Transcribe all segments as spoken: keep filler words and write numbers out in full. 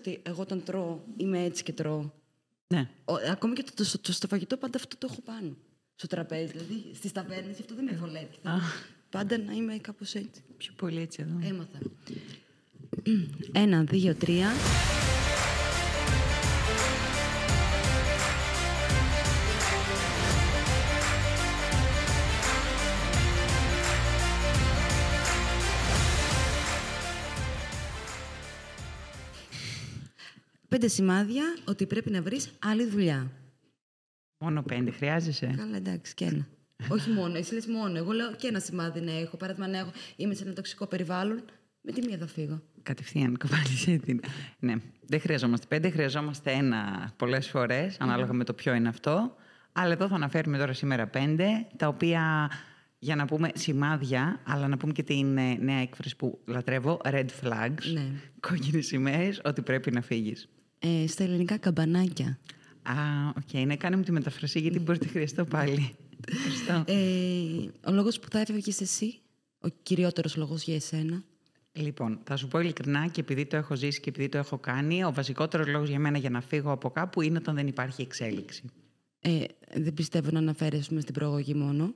ότι εγώ όταν τρώω είμαι έτσι και τρώω. Ναι. Ακόμη και το, το, το, στο φαγητό πάντα αυτό το έχω πάνω. Στο τραπέζι, δηλαδή στις ταβέρνες, αυτό δεν με βολεύει. Πάντα να είμαι κάπως έτσι. Πιο πολύ έτσι εδώ. Έμαθα. Ένα, δύο, τρία. Πέντε σημάδια ότι πρέπει να βρεις άλλη δουλειά. Μόνο πέντε χρειάζεσαι. Καλά, εντάξει, και ένα. Όχι μόνο, εσύ λες μόνο. Εγώ λέω και ένα σημάδι να έχω. Παράδειγμα, να έχω. Είμαι σε ένα τοξικό περιβάλλον. Με τη μία θα φύγω. Κατευθείαν, κοβάλισε την. Ναι, δεν χρειαζόμαστε πέντε, χρειαζόμαστε ένα πολλές φορές, mm-hmm. ανάλογα με το ποιο είναι αυτό. Αλλά εδώ θα αναφέρουμε τώρα σήμερα πέντε, τα οποία για να πούμε σημάδια, αλλά να πούμε και την νέα έκφραση που λατρεύω, red flags, ναι. κόκκινες σημαίες, ότι πρέπει να φύγεις. Ε, στα ελληνικά καμπανάκια. Α, οκ, okay. ναι, κάνε μου τη μεταφρασή, γιατί μπορεί να τη χρειαστώ πάλι. ε, ο λόγος που θα έφευγες εσύ, ο κυριότερος λόγος για εσένα. Λοιπόν, θα σου πω ειλικρινά και επειδή το έχω ζήσει και επειδή το έχω κάνει, ο βασικότερος λόγος για μένα για να φύγω από κάπου είναι όταν δεν υπάρχει εξέλιξη. Ε, δεν πιστεύω να αναφέρεσουμε στην προαγωγή μόνο.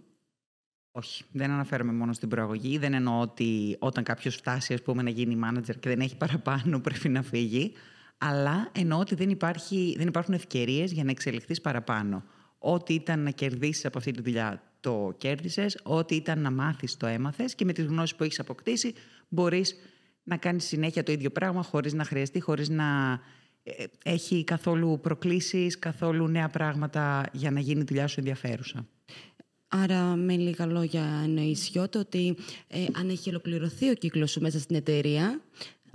Όχι, δεν αναφέρομαι μόνο στην προαγωγή. Δεν εννοώ ότι όταν κάποιος φτάσει, ας πούμε, να γίνει manager και δεν έχει παραπάνω, πρέπει να φύγει. Αλλά εννοώ ότι δεν, υπάρχει, δεν υπάρχουν ευκαιρίες για να εξελιχθείς παραπάνω. Ό,τι ήταν να κερδίσεις από αυτή τη δουλειά, το κέρδισες. Ό,τι ήταν να μάθεις, το έμαθες. Και με τις γνώσεις που έχεις αποκτήσει, μπορείς να κάνεις συνέχεια το ίδιο πράγμα, χωρίς να χρειαστεί, χωρίς να έχει καθόλου προκλήσεις, καθόλου νέα πράγματα για να γίνει η δουλειά σου ενδιαφέρουσα. Άρα, με λίγα λόγια, εννοείς, Γιώτα, ότι ε, αν έχει ολοκληρωθεί ο κύκλος σου μέσα στην εταιρεία.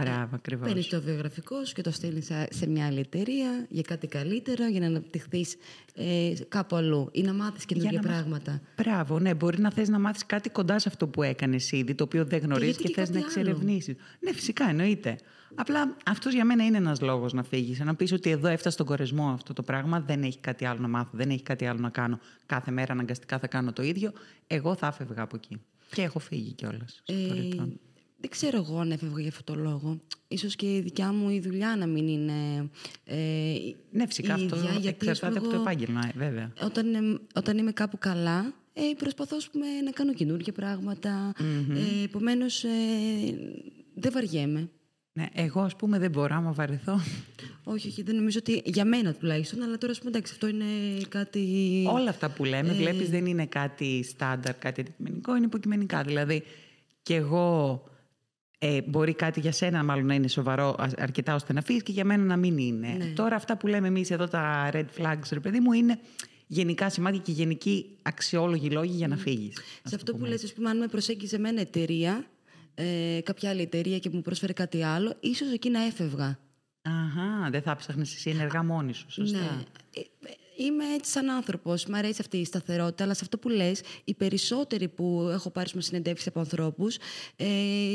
Μπράβο, ακριβώς. Παίρνεις το βιογραφικό σου και το στέλνεις σε μια άλλη εταιρεία για κάτι καλύτερο, για να αναπτυχθείς ε, κάπου αλλού ή να μάθεις καινούργια πράγματα. Μάθ... Μπράβο, ναι. Μπορεί να θες να μάθεις κάτι κοντά σε αυτό που έκανες ήδη, το οποίο δεν γνωρίζεις και, και, και θες να εξερευνήσεις. Ναι, φυσικά, εννοείται. Απλά αυτός για μένα είναι ένας λόγος να φύγεις. Να πεις ότι εδώ έφτασα στον κορεσμό αυτό το πράγμα, δεν έχει κάτι άλλο να μάθω, δεν έχει κάτι άλλο να κάνω. Κάθε μέρα αναγκαστικά θα κάνω το ίδιο. Εγώ θα έφευγα από εκεί. Και έχω φύγει κιόλας. Δεν ξέρω εγώ αν έφευγα για αυτόν τον λόγο. Ίσως και η δικιά μου η δουλειά να μην είναι ε, ναι, φυσικά η ίδια, αυτό γιατί, εξαρτάται εγώ, από το επάγγελμα, βέβαια. Όταν, ε, όταν είμαι κάπου καλά, ε, προσπαθώ πούμε, να κάνω καινούργια πράγματα. Mm-hmm. Ε, επομένως, ε, δεν βαριέμαι. Ναι, εγώ, ας πούμε, δεν μπορώ να βαρεθώ. Όχι, όχι, δεν νομίζω ότι για μένα τουλάχιστον, αλλά τώρα, ας πούμε, εντάξει, αυτό είναι κάτι... Όλα αυτά που λέμε, ε... βλέπεις, δεν είναι κάτι στάνταρ, κάτι αντικειμενικό, είναι υποκειμενικά. Δηλαδή, κι εγώ... Ε, μπορεί κάτι για σένα μάλλον να είναι σοβαρό αρκετά ώστε να φύγεις και για μένα να μην είναι. Ναι. Τώρα αυτά που λέμε εμείς εδώ τα red flags, ρε παιδί μου, είναι γενικά σημάδια και γενικοί αξιόλογοι λόγοι για να φύγεις. Mm. Σε αυτό πούμε. Που λες, ας πούμε, αν με προσέγγιζε εμένα εταιρεία, ε, κάποια άλλη εταιρεία και μου πρόσφερε κάτι άλλο, ίσως εκεί να έφευγα. Αχα, δεν θα ψάχνεις εσύ ενεργά μόνη σου, σωστά. Ναι. Είμαι έτσι σαν άνθρωπος. Μ' αρέσει αυτή η σταθερότητα, αλλά σε αυτό που λες, οι περισσότεροι που έχω πάρει συνεντεύξεις από ανθρώπους, ε,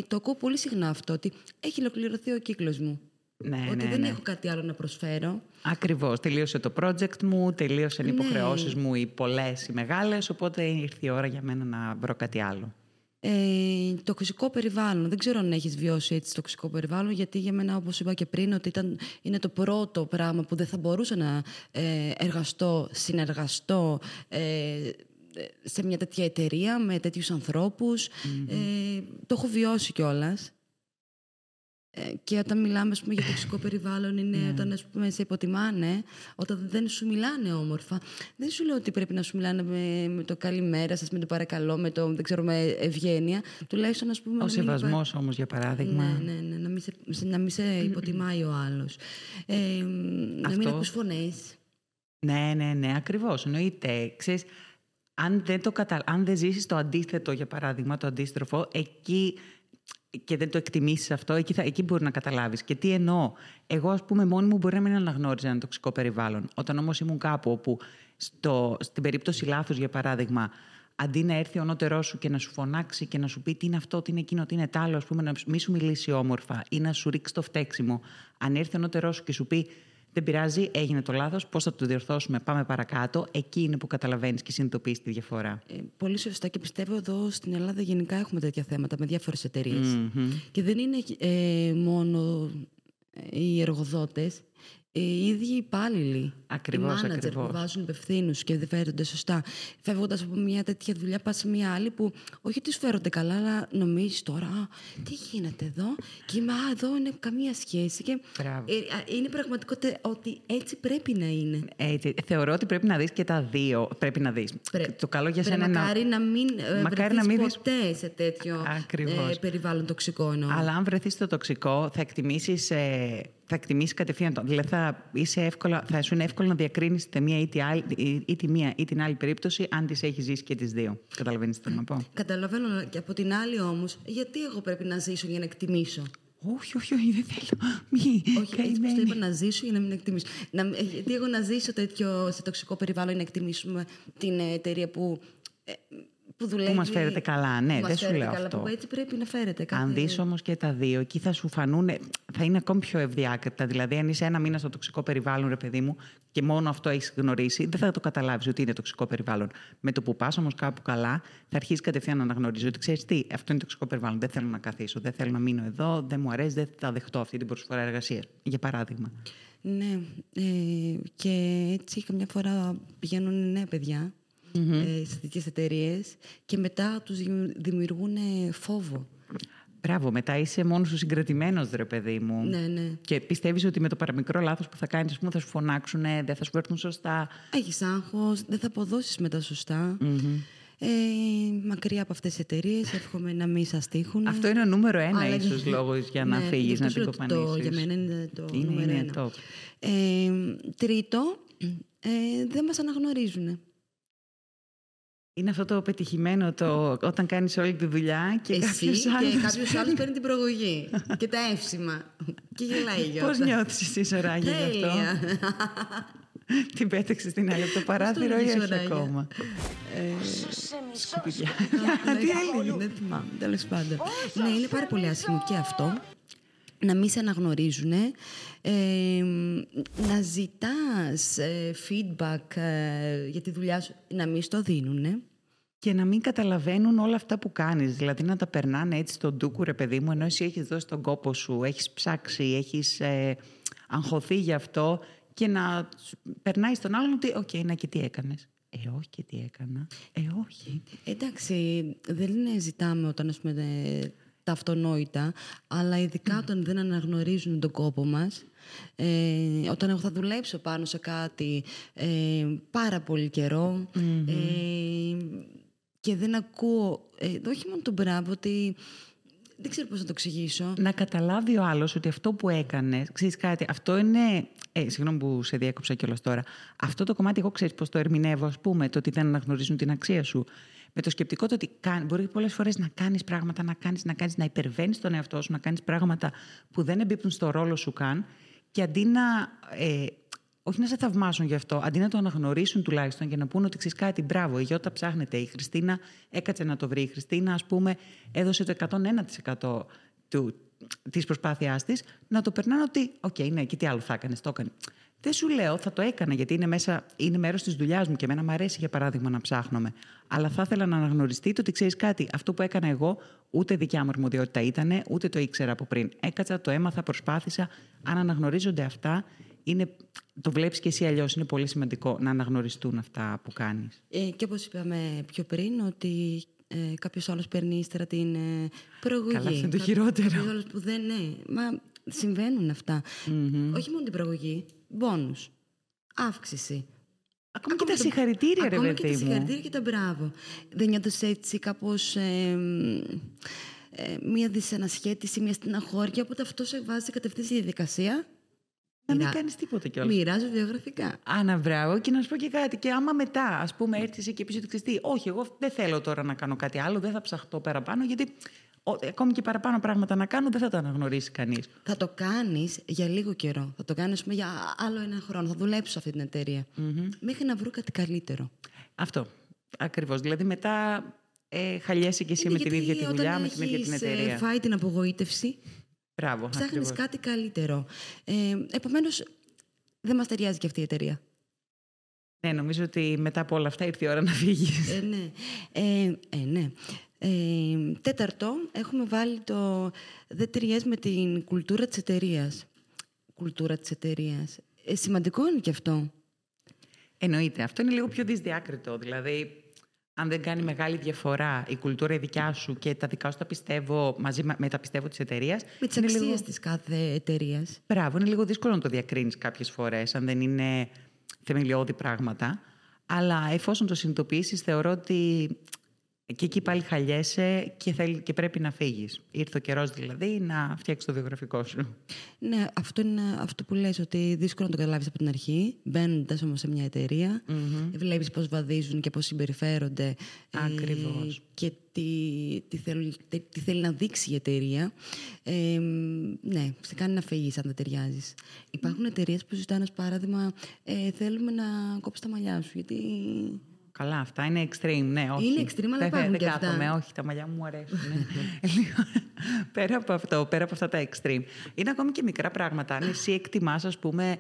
το ακούω πολύ συχνά αυτό, ότι έχει ολοκληρωθεί ο κύκλος μου. Ναι, ότι ναι, δεν ναι. έχω κάτι άλλο να προσφέρω. Ακριβώς. Τελείωσε το project μου, τελείωσαν οι ναι. υποχρεώσεις μου, οι πολλές, οι μεγάλες, οπότε ήρθε η ώρα για μένα να βρω κάτι άλλο. Ε, τοξικό περιβάλλον. Δεν ξέρω αν έχεις βιώσει έτσι τοξικό περιβάλλον, γιατί για μένα, όπως είπα και πριν, ότι ήταν, είναι το πρώτο πράγμα που δεν θα μπορούσα να ε, εργαστώ, συνεργαστώ ε, σε μια τέτοια εταιρεία με τέτοιους ανθρώπους. Mm-hmm. Ε, το έχω βιώσει κιόλας. Ε, και όταν μιλάμε ας πούμε, για τοξικό περιβάλλον, είναι yeah. όταν ας πούμε, σε υποτιμάνε, όταν δεν σου μιλάνε όμορφα. Δεν σου λέω ότι πρέπει να σου μιλάνε με, με το καλημέρα σας, με το παρακαλώ, με το δεν ξέρω, με ευγένεια. Τουλάχιστον ας πούμε. Ο σεβασμός υπά... όμως, για παράδειγμα. Ναι, ναι, ναι, να μην σε, να μην σε υποτιμάει ο άλλος. Ε, να αυτό... μην ακούς φωνές. Ναι, ναι, ναι, ακριβώς. Εννοείται. Ξέρεις, αν δεν, κατα... δεν ζήσεις το αντίθετο, για παράδειγμα, το αντίστροφο, εκεί. Και δεν το εκτιμήσεις αυτό, εκεί, θα, εκεί μπορεί να καταλάβεις. Και τι εννοώ. Εγώ, ας πούμε, μόνη μου μπορεί να μην αναγνώριζα ένα τοξικό περιβάλλον. Όταν όμως ήμουν κάπου όπου, στο, στην περίπτωση λάθους, για παράδειγμα, αντί να έρθει ο νότερός σου και να σου φωνάξει και να σου πει τι είναι αυτό, τι είναι εκείνο, τι είναι τ' άλλο, ας πούμε, να μη σου μιλήσει όμορφα ή να σου ρίξει το φταίξιμο. Αν έρθει ο νότερός σου και σου πει δεν πειράζει, έγινε το λάθος, πώς θα το διορθώσουμε, πάμε παρακάτω. Εκεί είναι που καταλαβαίνεις και συνειδητοποιείς τη διαφορά. Ε, πολύ σωστά και πιστεύω εδώ στην Ελλάδα γενικά έχουμε τέτοια θέματα με διάφορες εταιρείες. Mm-hmm. Και δεν είναι ε, μόνο οι εργοδότες, οι ίδιοι υπάλληλοι, ακριβώς, οι μάνατζερ που βάζουν υπευθύνους και δεν φέρονται σωστά. Φεύγοντας από μια τέτοια δουλειά, πας σε μια άλλη που όχι ότι σου φέρονται καλά, αλλά νομίζεις τώρα, α, τι γίνεται εδώ, και μα εδώ είναι καμία σχέση. Και είναι πραγματικότητα ότι έτσι πρέπει να είναι. Έτσι. Θεωρώ ότι πρέπει να δεις και τα δύο. Πρέπει να δεις. Πρέ... Το καλό για σένα είναι. Μακάρι να μην βρεθείς ποτέ δεις... σε τέτοιο ε, περιβάλλον τοξικό. Εννοώ. Αλλά αν βρεθείς στο τοξικό, θα εκτιμήσεις. Ε... θα εκτιμήσεις κατευθείαν. Δηλαδή θα, είσαι εύκολα, θα σου είναι εύκολο να διακρίνεις τη μία ή, τη άλλη, ή τη μία ή την άλλη περίπτωση, αν τις έχεις ζήσει και τις δύο. Καταλαβαίνεις τι θέλω να πω. Καταλαβαίνω. Και από την άλλη όμως, γιατί εγώ πρέπει να ζήσω για να εκτιμήσω? Όχι, όχι, όχι, δεν θέλω. Μη. Όχι, έτσι πως το είπα, να ζήσω για να μην εκτιμήσω. Να, γιατί εγώ να ζήσω τέτοιο, σε τοξικό περιβάλλον, να εκτιμήσουμε την εταιρεία που... Ε, Που, δουλεύει, που μας φέρετε καλά, ναι, δεν σου λέω καλά, αυτό. Που έτσι πρέπει να φέρετε καλά. Αν δεις όμως και τα δύο, εκεί θα σου φανούν, θα είναι ακόμη πιο ευδιάκριτα. Δηλαδή, αν είσαι ένα μήνα στο τοξικό περιβάλλον, ρε παιδί μου, και μόνο αυτό έχεις γνωρίσει, δεν θα το καταλάβεις ότι είναι τοξικό περιβάλλον. Με το που πας όμως κάπου καλά, θα αρχίσεις κατευθείαν να αναγνωρίζεις ότι ξέρεις τι, αυτό είναι τοξικό περιβάλλον. Δεν θέλω να καθίσω, δεν θέλω να μείνω εδώ, δεν μου αρέσει, δεν θα δεχτώ αυτή την προσφορά εργασίας, για παράδειγμα. Ναι. Ε, και έτσι, καμιά φορά πηγαίνουν νέα παιδιά. Mm-hmm. Σε τέτοιες εταιρείες και μετά τους δημιουργούν φόβο. Μπράβο, μετά είσαι μόνος σου συγκρατημένος, ρε παιδί μου. Ναι, ναι. Και πιστεύεις ότι με το παραμικρό λάθος που θα κάνεις, θα σου φωνάξουν, δεν θα σου φέρνουν σωστά. Έχεις άγχος, δεν θα αποδώσεις μετά σωστά. Mm-hmm. Ε, μακριά από αυτές τις εταιρείες, εύχομαι να μην σας τύχουν. Αυτό είναι ο νούμερο ένα, αλλά... ίσως λόγος για να ναι, φύγεις, να την κοπανίσεις. Για μένα είναι το είναι, νούμερο είναι ένα. Ε, τρίτο, ε, δεν μας αναγνωρίζουν. Είναι αυτό το πετυχημένο, το όταν κάνεις όλη τη δουλειά και κάποιος άλλος... κάποιος άλλος παίρνει την προγωγή και τα εύσημα. Και γελάει η Γιώτα. Πώς νιώθεις εσύ, Σωράγια, γι' αυτό? Την πέταξες την άλλη από το παράθυρο ή όχι ακόμα? Σκουπιδιά. Τι άλλη? Δεν θυμάμαι, τέλος πάντων. Ναι, είναι πάρα πολύ άσχημο και αυτό. Να μην σε αναγνωρίζουν, ε, να ζητάς ε, feedback ε, για τη δουλειά σου, να μην στο δίνουν. Ε. Και να μην καταλαβαίνουν όλα αυτά που κάνεις. Δηλαδή να τα περνάνε έτσι στον ντούκου, ρε παιδί μου, ενώ εσύ έχεις δώσει τον κόπο σου, έχεις ψάξει, έχεις ε, αγχωθεί γι' αυτό, και να περνάει στον άλλον ότι «οκ, okay, να και τι έκανες». Ε, όχι, και τι έκανα. Ε, όχι. Εντάξει, δεν είναι, ζητάμε όταν, ας πούμε... Ε, τα αυτονόητα, αλλά ειδικά mm. όταν δεν αναγνωρίζουν τον κόπο μας. Ε, όταν εγώ θα δουλέψω πάνω σε κάτι ε, πάρα πολύ καιρό mm-hmm. ε, και δεν ακούω, ε, όχι μόνο τον μπράβο, ότι δεν ξέρω πώς να το εξηγήσω. Να καταλάβει ο άλλος ότι αυτό που έκανες, ξέρεις κάτι, αυτό είναι... Ε, συγγνώμη που σε διέκοψα κιόλας τώρα. Αυτό το κομμάτι εγώ ξέρεις πώς το ερμηνεύω, ας πούμε, το ότι δεν αναγνωρίζουν την αξία σου. Με το σκεπτικό το ότι μπορεί πολλές φορές να κάνεις πράγματα, να κάνεις, να κάνεις, να υπερβαίνεις τον εαυτό σου, να κάνεις πράγματα που δεν εμπίπτουν στο ρόλο σου καν, και αντί να... Ε, όχι να σε θαυμάσουν γι' αυτό, αντί να το αναγνωρίσουν τουλάχιστον και να πούνε ότι ξέρεις κάτι, μπράβο, η Γιώτα ψάχνεται, η Χριστίνα έκατσε να το βρει, η Χριστίνα, ας πούμε, έδωσε το εκατόν ένα τοις εκατό του, της προσπάθειάς της, να το περνάνε ότι, οκ, okay, ναι, και τι άλλο θα έκανες, το έκανε. Δεν σου λέω, θα το έκανα, γιατί είναι, μέσα, είναι μέρος της δουλειάς μου και εμένα μου αρέσει, για παράδειγμα, να ψάχνομαι. Αλλά θα ήθελα να αναγνωριστεί το ότι ξέρεις κάτι, αυτό που έκανα εγώ, ούτε δικιά μου αρμοδιότητα ήταν, ούτε το ήξερα από πριν. Έκατσα, το έμαθα, προσπάθησα. Αν αναγνωρίζονται αυτά, είναι, το βλέπεις και εσύ αλλιώς. Είναι πολύ σημαντικό να αναγνωριστούν αυτά που κάνεις. Ε, και όπως είπαμε πιο πριν, ότι ε, κάποιος άλλος παίρνει ύστερα την ε, προογωγή. Καλά, αυτό είναι το χειρότερο. Κάποιος άλλος που δεν, ναι, μα συμβαίνουν αυτά. Mm-hmm. Όχι μόνο την προογωγή, μπόνους, αύξηση. Ακόμα, ακόμα και τα συγχαρητήρια, ρε παιδί μου. Ακόμα και τα συγχαρητήρια και τα μπράβο. Δεν νιώθεις έτσι κάπως... Ε, ε, μία δυσανασχέτιση, μία στεναχώρια, οπότε αυτό σε βάζει κατευθείαν στη διαδικασία... Να μην κάνεις τίποτα κιόλας. Μοιράζω βιογραφικά. Άνα, μπράβο, και να σου πω και κάτι. Και άμα μετά, ας πούμε, έρθεις και πεις ότι ξεστεί, όχι, εγώ δεν θέλω τώρα να κάνω κάτι άλλο, δεν θα ψαχτώ παραπάνω, γιατί ακόμη και παραπάνω πράγματα να κάνω, δεν θα τα αναγνωρίσει κανείς. Θα το κάνεις για λίγο καιρό. Θα το κάνεις για άλλο ένα χρόνο. Θα δουλέψω σε αυτή την εταιρεία. Mm-hmm. Μέχρι να βρω κάτι καλύτερο. Αυτό. Ακριβώς. Δηλαδή μετά ε, χαλιέσαι κι εσύ με την ίδια τη δουλειά, με την ίδια την εταιρεία. Έχεις φάει την απογοήτευση. Μπράβο, ψάχνεις κάτι καλύτερο. Ε, επομένως, δεν μας ταιριάζει και αυτή η εταιρεία. Ναι, νομίζω ότι μετά από όλα αυτά ήρθε η ώρα να φύγεις. Ε, ναι. Ε, ε, ναι. Ε, τέταρτο, έχουμε βάλει το δεν ταιριάζει με την κουλτούρα της εταιρείας. κουλτούρα της εταιρείας. Ε, σημαντικό είναι και αυτό. Εννοείται. Αυτό είναι λίγο πιο δυσδιάκριτο. Δηλαδή, αν δεν κάνει μεγάλη διαφορά η κουλτούρα η δικιά σου και τα δικά σου τα πιστεύω μαζί με τα πιστεύω της εταιρείας. Με τις αξίες λίγο... της κάθε εταιρείας. Μπράβο, είναι λίγο δύσκολο να το διακρίνεις κάποιες φορές, αν δεν είναι θεμελιώδη πράγματα. Αλλά εφόσον το συνειδητοποιήσεις, θεωρώ ότι και εκεί πάλι χαλιέσαι και, θέλ... και πρέπει να φύγεις. Ήρθε ο καιρός δηλαδή να φτιάξεις το βιογραφικό σου. Ναι, αυτό είναι αυτό που λες, ότι δύσκολο να το καταλάβεις από την αρχή. Μπαίνοντας όμως σε μια εταιρεία, mm-hmm. βλέπεις πώς βαδίζουν και πώς συμπεριφέρονται. Ακριβώς. Ε, και τι, τι, θέλει, τι, τι θέλει να δείξει η εταιρεία. Ε, ναι, σε κάνει να φύγεις αν δεν ταιριάζεις. Υπάρχουν εταιρείες που ζητάνε, ως παράδειγμα, ε, θέλουμε να κόψεις τα μαλλιά σου, γιατί... Καλά, αυτά είναι extreme, ναι, όχι. Είναι extreme, αλλά υπάρχουν δεν και αυτά. Κάθομαι, όχι, τα μαλλιά μου αρέσουν. Ναι. πέρα από αυτό, πέρα από αυτά τα extreme. Είναι ακόμη και μικρά πράγματα. Αν εσύ εκτιμάς, ας πούμε,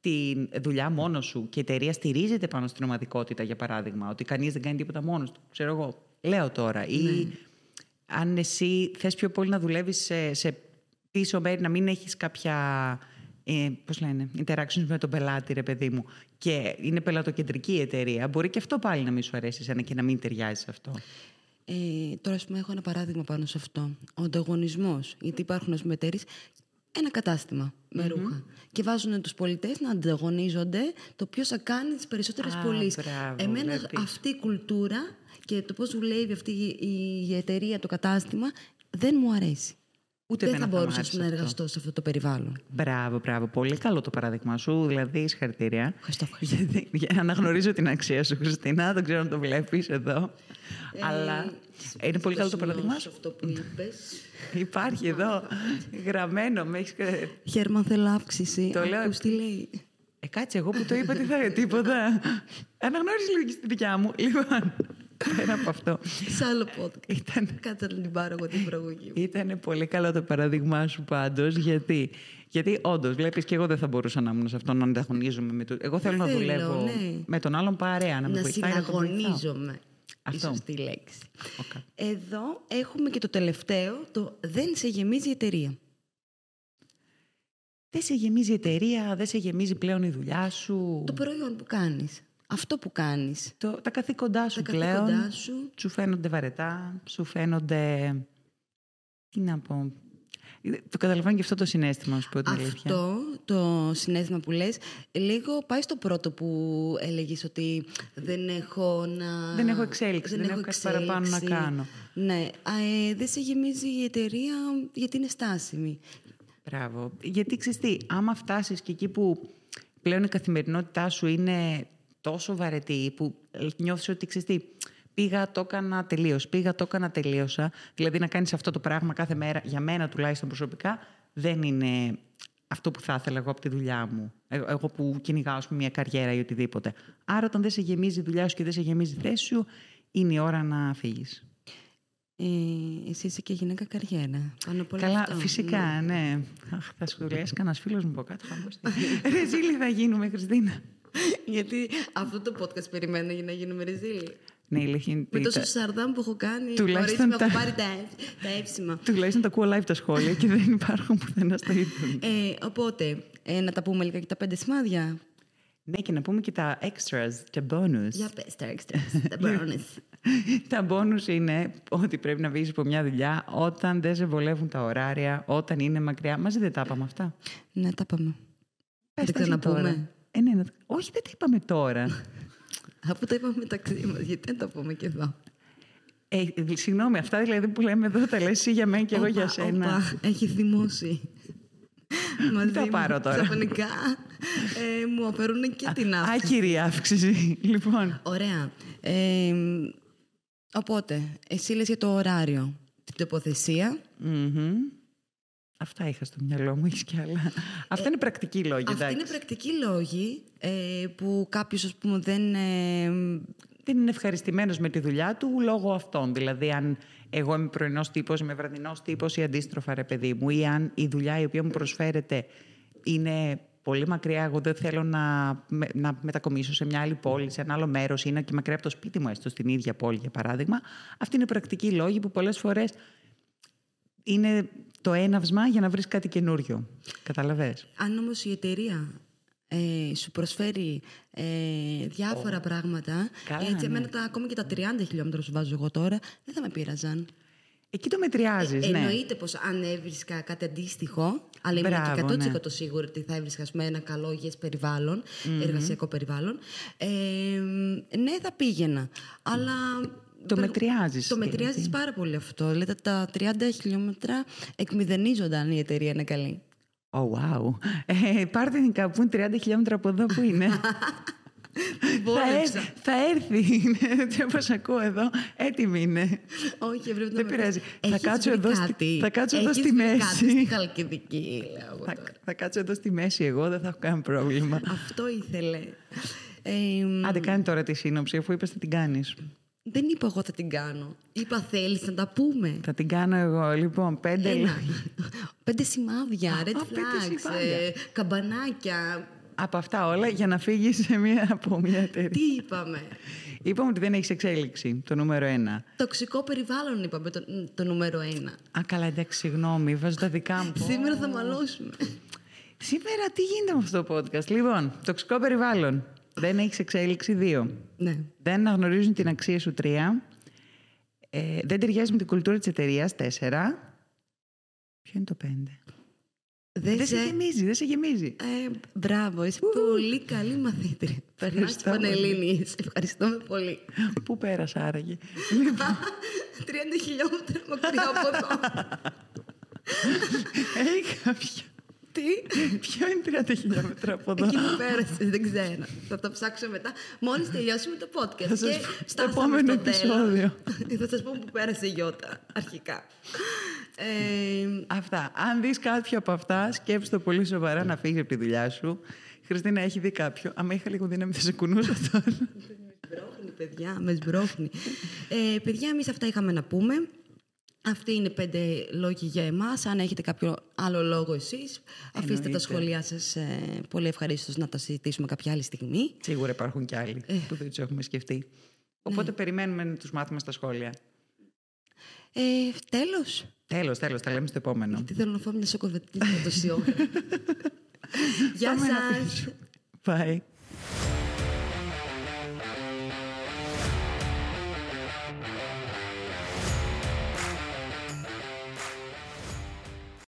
τη δουλειά μόνος σου και η εταιρεία στηρίζεται πάνω στην ομαδικότητα, για παράδειγμα, ότι κανείς δεν κάνει τίποτα μόνος του, ξέρω εγώ, λέω τώρα. Ή ναι. αν εσύ θες πιο πολύ να δουλεύεις σε, σε πίσω μέρη, να μην έχεις κάποια... Ε, πώς λένε, interactions με τον πελάτη, ρε παιδί μου, και είναι πελατοκεντρική η εταιρεία, μπορεί και αυτό πάλι να μην σου αρέσει εσένα και να μην ταιριάζει σε αυτό. Ε, τώρα, ας πούμε, έχω ένα παράδειγμα πάνω σε αυτό. Ο ανταγωνισμός. Γιατί υπάρχουν, ας πούμε, εταιρείες, ένα κατάστημα με mm-hmm. ρούχα. Και βάζουν τους πολιτές να ανταγωνίζονται το ποιος θα κάνει τις περισσότερες ah, πωλήσεις. Εμένα βλέπεις. Αυτή η κουλτούρα και το πώς δουλεύει αυτή η εταιρεία, το κατάστημα, δεν μου αρέσει. Ούτε δεν θα μπορούσα να εργαστώ σε αυτό το περιβάλλον. Μπράβο, μπράβο. Πολύ καλό το παράδειγμα σου. Δηλαδή, συγχαρητήρια. Ευχαριστώ. Αναγνωρίζω την αξία σου, Χριστίνα. Δεν ξέρω αν το βλέπεις εδώ. Ε, Αλλά ε, είναι πολύ καλό το παράδειγμα σου. Αυτό που είπες. Υπάρχει εδώ. Γραμμένο. Έχεις... Χέρμαν, θέλω αύξηση. Το λέω. Τι λέει. Ε, κάτσε, εγώ που το είπα, τι θα τίποτα. Αναγνώρισε λίγο και στη δικιά μου. Λοιπόν. Πέρα από αυτό. Σ' άλλο podcast. Ήταν... Κάτσε να την πάρω εγώ την προηγούμενη. Ήταν πολύ καλό το παράδειγμά σου πάντως. Γιατί, γιατί όντως βλέπεις και εγώ δεν θα μπορούσα να ήμουν σε αυτό, να ανταγωνίζομαι. Με το... Εγώ θέλω, θέλω να δουλεύω ναι. με τον άλλον παρέα. Να, να συναγωνίζομαι. Η σωστή λέξη. Okay. Εδώ έχουμε και το τελευταίο, το δεν σε γεμίζει η εταιρεία. Δεν σε γεμίζει η εταιρεία, δεν σε γεμίζει πλέον η δουλειά σου. Το προϊόν που κάνεις. Αυτό που κάνεις. Το, τα καθήκοντά σου τα πλέον. Καθήκοντά σου. Σου φαίνονται βαρετά, σου φαίνονται... Τι να πω... Το καταλαβαίνω και αυτό το συναίσθημα, σου πω την αλήθεια. Αυτό το συναίσθημα που λες, λίγο πάει στο πρώτο που έλεγες, ότι δεν έχω να... Δεν έχω εξέλιξη, δεν, δεν έχω κάτι παραπάνω να κάνω. Ναι, ε, δεν σε γεμίζει η εταιρεία γιατί είναι στάσιμη. Μπράβο. Γιατί ξέρεις τι, άμα φτάσεις και εκεί που πλέον η καθημερινότητά σου είναι... τόσο βαρετή που νιώθεις ότι ξέρεις τι, πήγα, το έκανα, τελείωσα, πήγα, το έκανα, τελείωσα. Δηλαδή να κάνεις αυτό το πράγμα κάθε μέρα, για μένα τουλάχιστον προσωπικά, δεν είναι αυτό που θα ήθελα εγώ από τη δουλειά μου. Εγώ που κυνηγάω μια καριέρα ή οτιδήποτε. Άρα όταν δεν σε γεμίζει η δουλειά σου και δεν σε γεμίζει η θέση σου, είναι η ώρα να φύγεις. Ε, εσύ είσαι και γυναίκα καριέρα. Καλά, αυτό. Φυσικά, ναι. ναι. Αχ, θα σου δουλεύει κανένα φίλο μου από κάτω. Ρε ζήλη θα γίνουμε, Χριστίνα. Γιατί αυτό το podcast περιμένω για να γίνουμε ρεζίλοι. Ναι, ηλίχη, με τόσο σαρδάμ που έχω κάνει, χωρίς να τα... έχω πάρει τα εύσημα. Τουλάχιστον τα ακούω live τα σχόλια και δεν υπάρχουν πουθενά στο ίντερνετ. Ε, οπότε, ε, να τα πούμε λίγα και τα πέντε σημάδια. Ναι, και να πούμε και τα extras, τα bonus. Για πες τα extras, τα bonus. Τα bonus είναι ότι πρέπει να βγεις από μια δουλειά όταν δεν σε βολεύουν τα ωράρια, όταν είναι μακριά. Μαζί δεν τα είπαμε αυτά. Ναι, τα είπαμε. Δεν ξαναπούμε. Ε, ναι, όχι, δεν τα είπαμε τώρα. Αφού τα είπαμε μεταξύ μας, γιατί δεν τα πούμε και εδώ. Ε, συγγνώμη, αυτά δηλαδή που λέμε εδώ τα λες εσύ για μένα και οπα, εγώ για σένα. Οπα, έχει θυμώσει. Μαζί τα πάρω τώρα. Ξαφνικά ε, μου αφαιρούν και την αύξηση. Άκυρη αύξηση, λοιπόν. Ωραία. Ε, οπότε, εσύ λες για το ωράριο, την τοποθεσία. Mm-hmm. Αυτά είχα στο μυαλό μου, έχεις κι άλλα. Αυτά ε, είναι πρακτικοί λόγοι, εντάξει. Αυτά είναι πρακτικοί λόγοι ε, που κάποιος, ας πούμε, δεν... Ε, δεν είναι ευχαριστημένος με τη δουλειά του λόγω αυτών. Δηλαδή, αν εγώ είμαι πρωινός τύπος, είμαι βραδινός τύπος ή αντίστροφα, ρε παιδί μου, ή αν η δουλειά η οποία μου προσφέρεται είναι πολύ μακριά, εγώ δεν θέλω να, με, να μετακομίσω σε μια άλλη πόλη, σε ένα άλλο μέρος ή να και μακριά από το σπίτι μου, έστω στην ίδια πόλη, για παράδειγμα. Αυτή είναι πρακτικοί λόγοι που πολλές φορές. είναι το έναυσμα για να βρεις κάτι καινούριο. Καταλαβαίνεις. Αν όμως η εταιρεία ε, σου προσφέρει ε, διάφορα oh. πράγματα. Καλά, έτσι, ναι. εμένα, τα, ακόμα και τα τριάντα χιλιόμετρα σου βάζω εγώ τώρα, δεν θα με πείραζαν. Εκεί το μετριάζεις. Ε, ναι. Εννοείται πως αν έβρισκα κάτι αντίστοιχο, αλλά ήμουν εκατό τοις εκατό ναι. σίγουρη ότι θα έβρισκα με ένα καλό υγιές περιβάλλον, mm-hmm. εργασιακό περιβάλλον. Ε, ναι, θα πήγαινα. Αλλά. Το πε... μετριάζεις. Το μετριάζεις πάρα πολύ αυτό. Λέτε τα τριάντα χιλιόμετρα εκμηδενίζονται αν η εταιρεία είναι καλή. Oh, wow. Ε, πάρτε την καπούν τριάντα χιλιόμετρα από εδώ που είναι. Θα, έρθ, θα έρθει. Όπως ακούω εδώ, έτοιμη είναι. Όχι, ευρύ, δεν πειράζει. Θα κάτσω, εδώ, θα κάτσω εδώ στη μέση. Κάτι στη Χαλκιδική, λέω, θα, θα κάτσω εδώ στη μέση εγώ, δεν θα έχω κανένα πρόβλημα. Αυτό ήθελε. Ε, Άντε, κάνει τώρα τη σύνοψη, αφού είπες θα την κάνεις. Δεν είπα εγώ θα την κάνω. Είπα θέλεις να τα πούμε. Θα την κάνω εγώ. Λοιπόν, πέντε λόγια. Πέντε σημάδια, red flags, καμπανάκια. Από αυτά όλα για να φύγεις σε μία, από μια εταιρεία. Τι είπαμε. Είπαμε ότι δεν έχεις εξέλιξη, το νούμερο ένα. Τοξικό περιβάλλον είπαμε, το, το νούμερο ένα. Α, καλά, εντάξει, συγγνώμη, βάζω τα δικά μου. Σήμερα θα μαλώσουμε. Σήμερα τι γίνεται με αυτό το podcast. Λοιπόν, τοξικό περιβάλλον. Δεν έχεις εξέλιξη, δύο. Ναι. Δεν αναγνωρίζουν την αξία σου, τρία. Ε, δεν ταιριάζει με την κουλτούρα της εταιρείας, τέσσερα. Ποιο είναι το πέντε. Δεν, δεν σε... σε γεμίζει, δεν σε γεμίζει. Ε, μπράβο, είσαι Ου. πολύ καλή μαθήτρια. Περνάς πανελλήνιες. Ευχαριστούμε πολύ. Πού πέρασα άραγε. τριάντα χιλιόμετρα μακριά από εδώ. Έχει κάποιο. Τι? Ποιο είναι τριάντα χιλιόμετρα από εδώ. Εκεί μου πέρασες, δεν ξέρω. Θα το ψάξω μετά. Μόλις τελειώσουμε το podcast. Θα σας πω στο επόμενο επεισόδιο. Θα σας πω που πέρασε η Γιώτα αρχικά. Ε, αυτά. Αν δεις κάποιο από αυτά, σκέψου το πολύ σοβαρά να φύγεις από τη δουλειά σου. Χριστίνα έχει δει κάποιο. Άμα είχα λίγο δύναμη θα σε κουνούσα τώρα. Με σμπρώχνει, παιδιά, με σμπρώχνει. ε, παιδιά, εμείς αυτά είχαμε να πούμε. Αυτοί είναι πέντε λόγοι για εμάς. Αν έχετε κάποιο άλλο λόγο εσείς, αφήστε Εννοείται. τα σχόλιά σας. Ε, πολύ ευχαρίστως να τα συζητήσουμε κάποια άλλη στιγμή. Σίγουρα υπάρχουν και άλλοι ε. που δεν τους έχουμε σκεφτεί. Οπότε ναι. περιμένουμε να τους μάθουμε στα σχόλια. Ε, τέλος. Τέλος, τέλος, τα λέμε στο επόμενο. Γιατί θέλω να φάω μια σοκοβετή τόση ώρα. Γεια σας. Bye.